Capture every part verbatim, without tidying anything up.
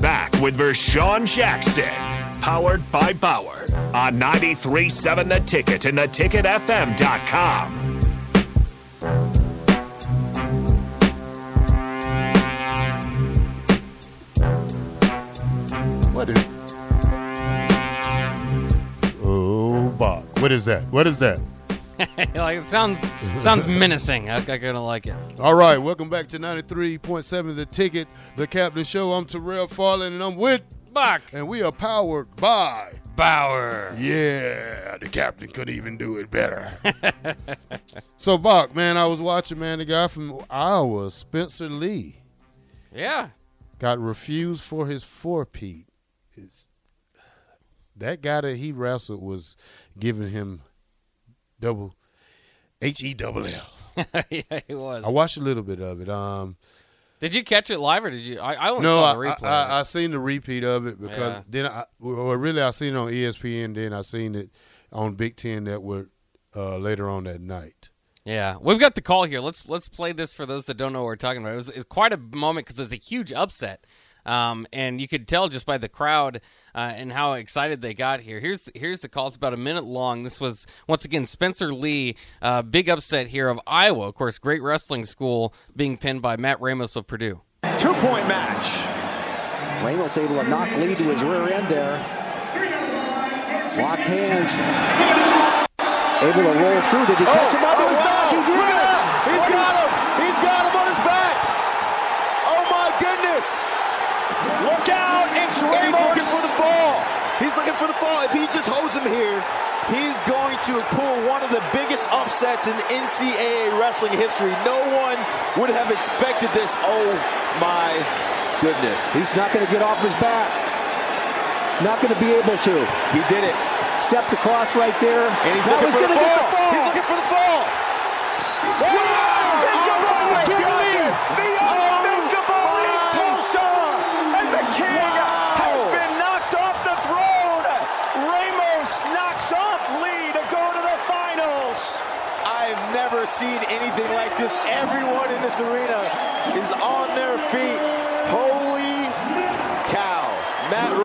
Back with Vershawn Jackson, powered by Bauer, on ninety-three point seven The Ticket and the ticket f m dot com. What is Oh, Buck. What is that? What is that? Like, it sounds sounds menacing. I, I kind of like it. All right, welcome back to ninety-three point seven The Ticket, the Captain Show. I'm Terrell Farland, and I'm with Buck. And we are powered by Bauer. Yeah, the Captain couldn't even do it better. So, Buck, man, I was watching, man, the guy from Iowa, Spencer Lee. Yeah. Got refused for his four-peat. It's, that guy that he wrestled was giving him double H E double L. Yeah, he was. I watched a little bit of it. Um, did you catch it live or did you? I, I only no, saw the replay. No, I, I, I seen the repeat of it because yeah. then I, well, really, I seen it on E S P N. Then I seen it on Big Ten Network uh, later on that night. Yeah, we've got the call here. Let's let's play this for those that don't know what we're talking about. It was, it was quite a moment because it was a huge upset. Um, and you could tell just by the crowd uh, and how excited they got here. Here's here's the call. It's about a minute long. This was, once again, Spencer Lee, uh, big upset here of Iowa. Of course, great wrestling school, being pinned by Matt Ramos of Purdue. Two-point match. Ramos able to knock Lee to his rear end there. Locked hands. Able to roll through. Did he catch him up? He was knocked. He did it. He's got him. He's got him on his back. Oh, my goodness. Look out, it's Ramos. He's looking for the fall. He's looking for the fall. If he just holds him here, he's going to pull one of the biggest upsets in N C double A wrestling history. No one would have expected this. Oh, my goodness. He's not going to get off his back. Not going to be able to. He did it. Stepped across right there. And he's looking for the fall. He's looking for the fall. Wow! Oh, my goodness. The unthinkable Tulsa. And the king has been knocked off the throne. Ramos knocks off Lee to go to the finals. I've never seen anything like this. Everyone in this arena is on their feet. Holy cow. Matt.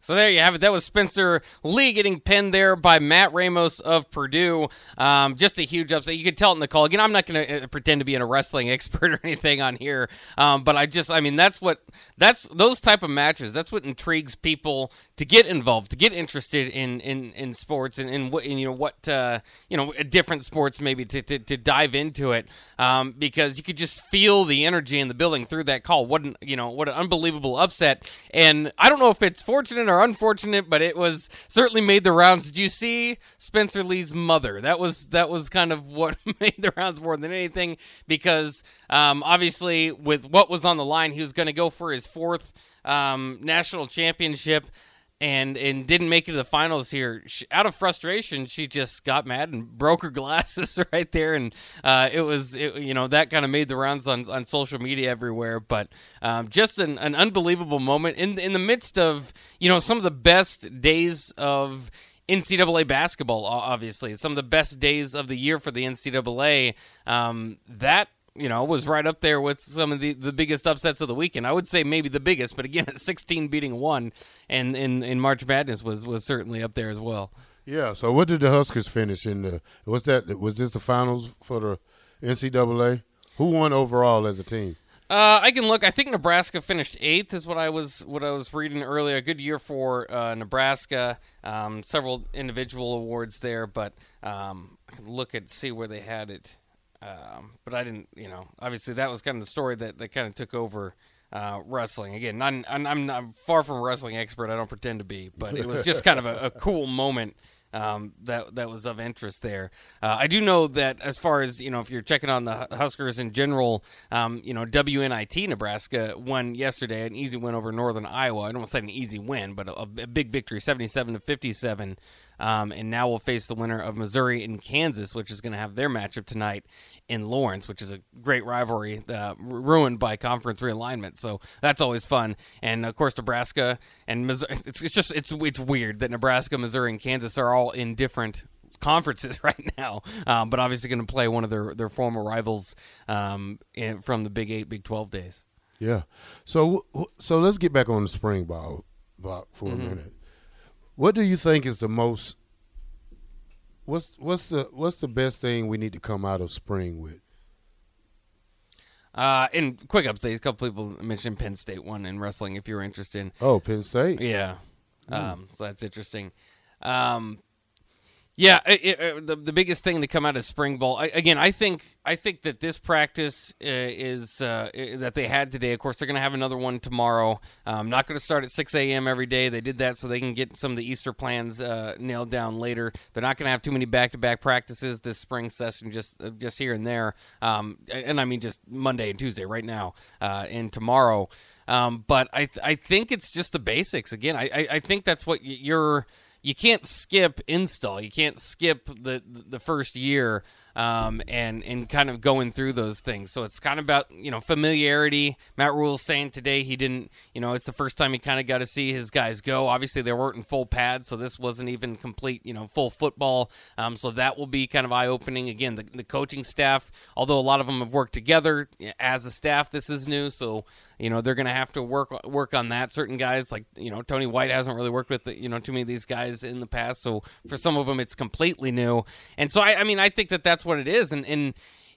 So there you have it. That was Spencer Lee getting pinned there by Matt Ramos of Purdue. Um, just a huge upset. You could tell it in the call. Again, I'm not going to pretend to be a wrestling expert or anything on here, um, but I just, I mean, that's what, that's those type of matches. That's what intrigues people to get involved, to get interested in in, in sports and in what, and, you know, what, uh, you know, different sports maybe to to, to dive into it um, because you could just feel the energy in the building through that call. What an, you know, what an unbelievable upset. And I don't know if it's fortunate or unfortunate, but it was certainly made the rounds. Did you see Spencer Lee's mother? That was that was kind of what made the rounds more than anything, because um, obviously with what was on the line, he was going to go for his fourth um, national championship and and didn't make it to the finals here. She, out of frustration, she just got mad and broke her glasses right there, and uh, it was it, you know that kind of made the rounds on, on social media everywhere. But um, just an, an unbelievable moment in in the midst of you know some of the best days of N C double A basketball, obviously some of the best days of the year for the N C double A. Um, that. You know, was right up there with some of the, the biggest upsets of the weekend. I would say maybe the biggest, but again, sixteen beating one, and in, in March Madness was, was certainly up there as well. Yeah. So, what did the Huskers finish in the? Was that was this the finals for the N C double A? Who won overall as a team? Uh, I can look. I think Nebraska finished eighth, is what I was what I was reading earlier. A good year for uh, Nebraska. Um, several individual awards there, but um, I can look and see where they had it. Um, but I didn't, you know, obviously that was kind of the story that, that kind of took over uh, wrestling. Again, I'm, I'm, I'm, not, I'm far from a wrestling expert. I don't pretend to be, but it was just kind of a, a cool moment um, that that was of interest there. Uh, I do know that as far as, you know, if you're checking on the Huskers in general, um, you know, W N I T Nebraska won yesterday, an easy win over Northern Iowa. I don't want to say an easy win, but a, a big victory, seventy-seven to fifty-seven. Um, and now we'll face the winner of Missouri and Kansas, which is going to have their matchup tonight in Lawrence, which is a great rivalry uh, ruined by conference realignment. So that's always fun. And, of course, Nebraska and Missouri, it's, it's just it's it's weird that Nebraska, Missouri, and Kansas are all in different conferences right now, um, but obviously going to play one of their, their former rivals um, in, from the Big eight, Big twelve days. Yeah. So so let's get back on the spring ball, Buck, for mm-hmm. a minute. What do you think is the most what's what's the what's the best thing we need to come out of spring with? Uh, in quick updates, a couple people mentioned Penn State won in wrestling if you're interested. Oh, Penn State? Yeah. Mm. Um, so that's interesting. Um, yeah, it, it, the the biggest thing to come out of spring ball, I, again, I think I think that this practice uh, is uh, that they had today. Of course, they're going to have another one tomorrow. Um, not going to start at six a.m. every day. They did that so they can get some of the Easter plans uh, nailed down later. They're not going to have too many back-to-back practices this spring session, just uh, just here and there. Um, and I mean just Monday and Tuesday right now uh, and tomorrow. Um, but I th- I think it's just the basics. Again, I, I, I think that's what y- you're – you can't skip install. You can't skip the the first year um, and, and kind of going through those things. So it's kind of about, you know, familiarity. Matt Rule saying today he didn't, you know, it's the first time he kind of got to see his guys go. Obviously, they weren't in full pads, so this wasn't even complete, you know, full football. Um, so that will be kind of eye-opening. Again, the, the coaching staff, although a lot of them have worked together as a staff, this is new. So, you know, they're going to have to work work on that. Certain guys like, you know, Tony White hasn't really worked with, the, you know, too many of these guys in the past. So for some of them, it's completely new. And so, I, I mean, I think that that's what it is. And, and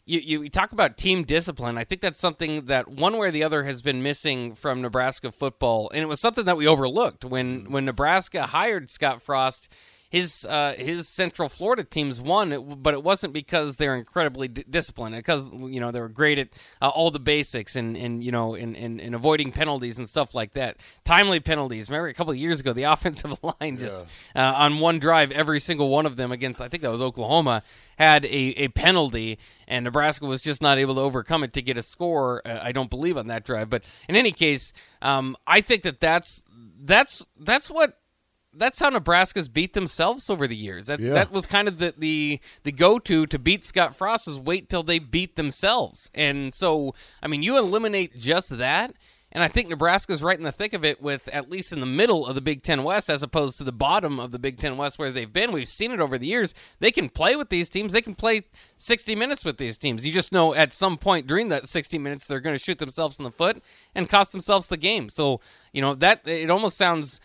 you, you, you talk about team discipline. I think that's something that one way or the other has been missing from Nebraska football. And it was something that we overlooked when, when Nebraska hired Scott Frost. His uh, his Central Florida teams won, but it wasn't because they're incredibly d- disciplined. Because, you know, they were great at uh, all the basics and, and you know and, and, and avoiding penalties and stuff like that. Timely penalties. Remember a couple of years ago, the offensive line just yeah. uh, on one drive, every single one of them against, I think that was Oklahoma, had a, a penalty, and Nebraska was just not able to overcome it to get a score, uh, I don't believe, on that drive. But in any case, um, I think that that's that's that's what – that's how Nebraska's beat themselves over the years. That yeah. that was kind of the, the, the go-to to beat Scott Frost is wait till they beat themselves. And so, I mean, you eliminate just that, and I think Nebraska's right in the thick of it with at least in the middle of the Big Ten West as opposed to the bottom of the Big Ten West where they've been. We've seen it over the years. They can play with these teams. They can play sixty minutes with these teams. You just know at some point during that sixty minutes they're going to shoot themselves in the foot and cost themselves the game. So, you know, that it almost sounds...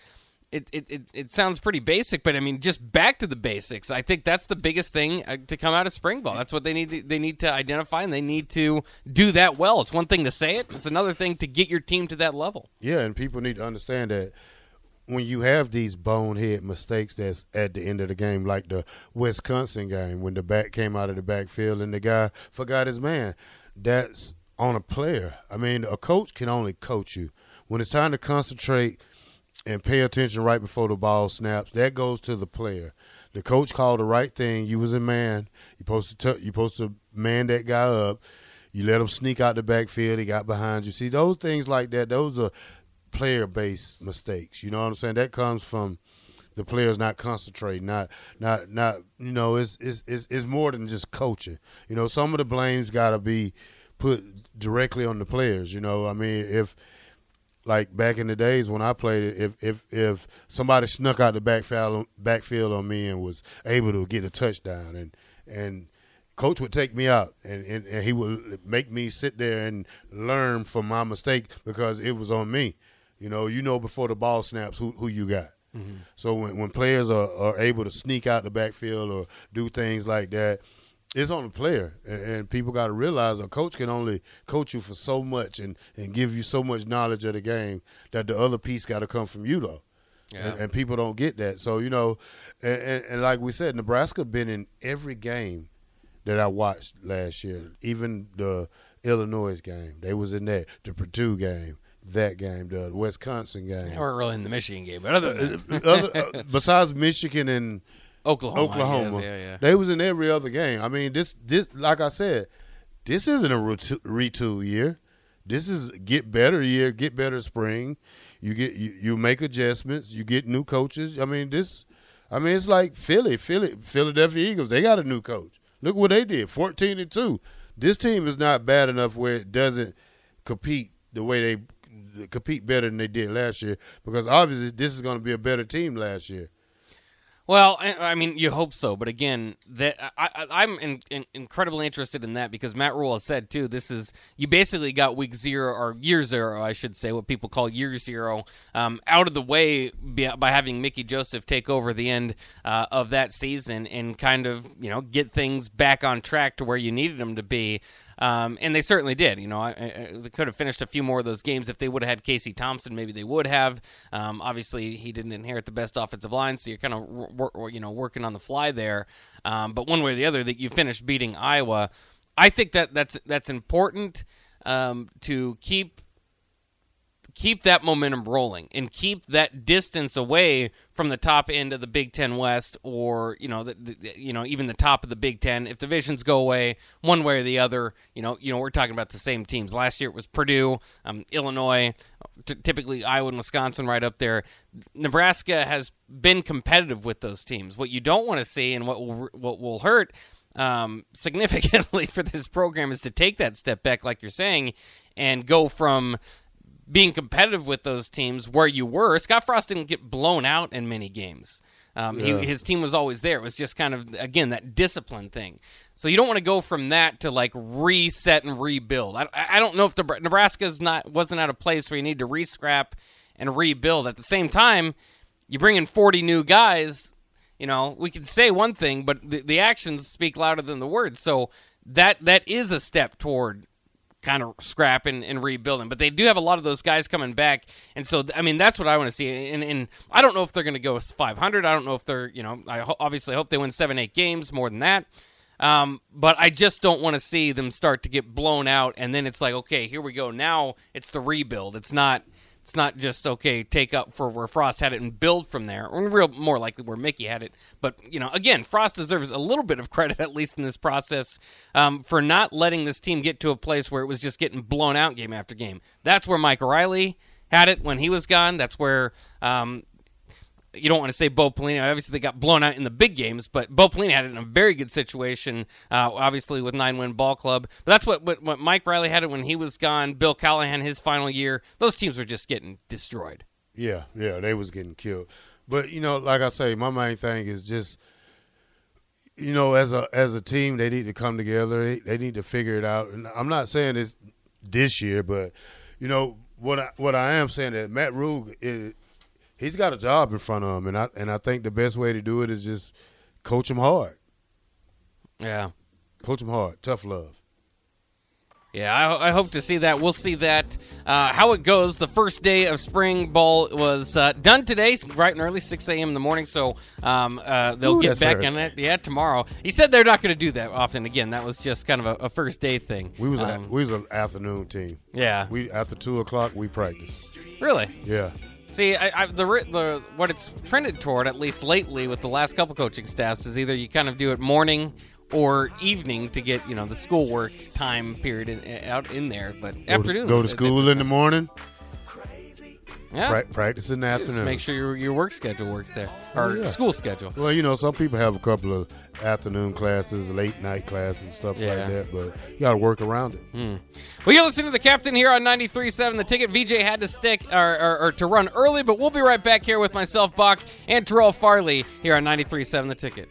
It, it it it sounds pretty basic, but I mean, just back to the basics. I think that's the biggest thing to come out of spring ball. That's what they need. To, they need to identify, and they need to do that well. It's one thing to say it; it's another thing to get your team to that level. Yeah, and people need to understand that when you have these bonehead mistakes, that's at the end of the game, like the Wisconsin game when the back came out of the backfield and the guy forgot his man. That's on a player. I mean, a coach can only coach you when it's time to concentrate and pay attention right before the ball snaps. That goes to the player. The coach called the right thing. You was a man. You supposed to t- you supposed to man that guy up. You let him sneak out the backfield. He got behind you. See, those things like that, those are player-based mistakes. You know what I'm saying? That comes from the players not concentrating, not not not you know, it's it's it's, it's more than just coaching. You know, some of the blame's got to be put directly on the players, you know. I mean, if like back in the days when I played it, if if, if somebody snuck out the backfield, backfield on me and was able to get a touchdown, and and coach would take me out and, and, and he would make me sit there and learn from my mistake because it was on me. You know, you know before the ball snaps who, who you got. Mm-hmm. So when, when players are, are able to sneak out the backfield or do things like that, it's on the player, and, and people got to realize a coach can only coach you for so much and, and give you so much knowledge of the game that the other piece got to come from you, though, yeah. and, and people don't get that. So, you know, and, and, and like we said, Nebraska been in every game that I watched last year, even the Illinois game. They was in that, the Purdue game, that game, the Wisconsin game. They weren't really in the Michigan game, but other than that. other, besides Michigan and – Oklahoma, Oklahoma. Yes, yeah, yeah. They was in every other game. I mean, this, this, like I said, this isn't a retool year. This is get better year, get better spring. You get you, you make adjustments. You get new coaches. I mean, this, I mean, it's like Philly, Philly, Philadelphia Eagles. They got a new coach. Look what they did, fourteen and two. This team is not bad enough where it doesn't compete the way they compete better than they did last year because obviously this is going to be a better team last year. Well, I mean, you hope so, but again, that I, I'm in, in, incredibly interested in that because Matt Rule has said too. This is you basically got week zero or year zero, I should say, what people call year zero, um, out of the way by having Mickey Joseph take over the end uh, of that season and kind of you know get things back on track to where you needed them to be. Um, and they certainly did. You know, I, I, they could have finished a few more of those games if they would have had Casey Thompson. Maybe they would have. Um, obviously, he didn't inherit the best offensive line, so you're kind of wor- wor- you know working on the fly there. Um, but one way or the other, that you finished beating Iowa, I think that that's that's important um, to keep keep that momentum rolling and keep that distance away from the top end of the Big Ten West, or you know, the, the, you know, even the top of the Big Ten. If divisions go away one way or the other, you know, you know, we're talking about the same teams. Last year it was Purdue, um, Illinois, t- typically Iowa and Wisconsin right up there. Nebraska has been competitive with those teams. What you don't want to see, and what will, what will hurt um, significantly for this program, is to take that step back, like you're saying, and go from being competitive with those teams where you were. Scott Frost didn't get blown out in many games. Um, yeah. he, his team was always there. It was just kind of, again, that discipline thing. So you don't want to go from that to like reset and rebuild. I, I don't know if the, Nebraska's not wasn't at a place where you need to re-scrap and rebuild. At the same time, you bring in forty new guys. You know, we can say one thing, but the, the actions speak louder than the words. So that that is a step toward kind of scrapping and rebuilding, but they do have a lot of those guys coming back, and so I mean that's what I want to see. And, and I don't know if they're going to go five hundred. I don't know if they're you know I ho- obviously hope they win seven, eight games more than that. Um, but I just don't want to see them start to get blown out, and then it's like okay, here we go. Now it's the rebuild. It's not it's not just okay take up for where Frost had it and build from there. Or real more likely where Mickey had it. But you know again, Frost deserves a little bit of credit at least in this process. Um, for not letting this team get to a place where it was just getting blown out game after game. That's where Mike Riley had it when he was gone. That's where um, you don't want to say Bo Pelini. Obviously, they got blown out in the big games, but Bo Pelini had it in a very good situation, uh, obviously, with nine-win ball club. But that's what, what, what Mike Riley had it when he was gone. Bill Callahan, his final year. Those teams were just getting destroyed. Yeah, yeah, they was getting killed. But, you know, like I say, my main thing is just – you know, as a as a team, they need to come together. They, they need to figure it out. And I'm not saying it's this year, but you know what I, what I am saying that Matt Rule is he's got a job in front of him, and I and I think the best way to do it is just coach him hard. Yeah, coach him hard. Tough love. Yeah, I, I hope to see that. We'll see that. Uh, how it goes, the first day of spring ball was uh, done today, bright and early, six a.m. in the morning, so um, uh, they'll Ooh, get back hurt. in it yeah, tomorrow. He said they're not going to do that often again. That was just kind of a, a first day thing. We was um, a, we was an afternoon team. Yeah. We after two o'clock, we practiced. Really? Yeah. See, I, I, the, the what it's trended toward, at least lately with the last couple coaching staffs, is either you kind of do it morning or evening to get, you know, the schoolwork time period in, out in there. But go afternoon. To, go to school in the morning. Crazy. Yeah. Pra- practice in the Just afternoon. Just make sure your, your work schedule works there. Or yeah. school schedule. Well, you know, some people have a couple of afternoon classes, late night classes, stuff yeah. like that. But you got to work around it. Mm. Well, you're listening to the captain here on ninety-three point seven The Ticket. V J had to stick or, or, or to run early, but we'll be right back here with myself, Buck, and Terrell Farley here on ninety-three point seven The Ticket.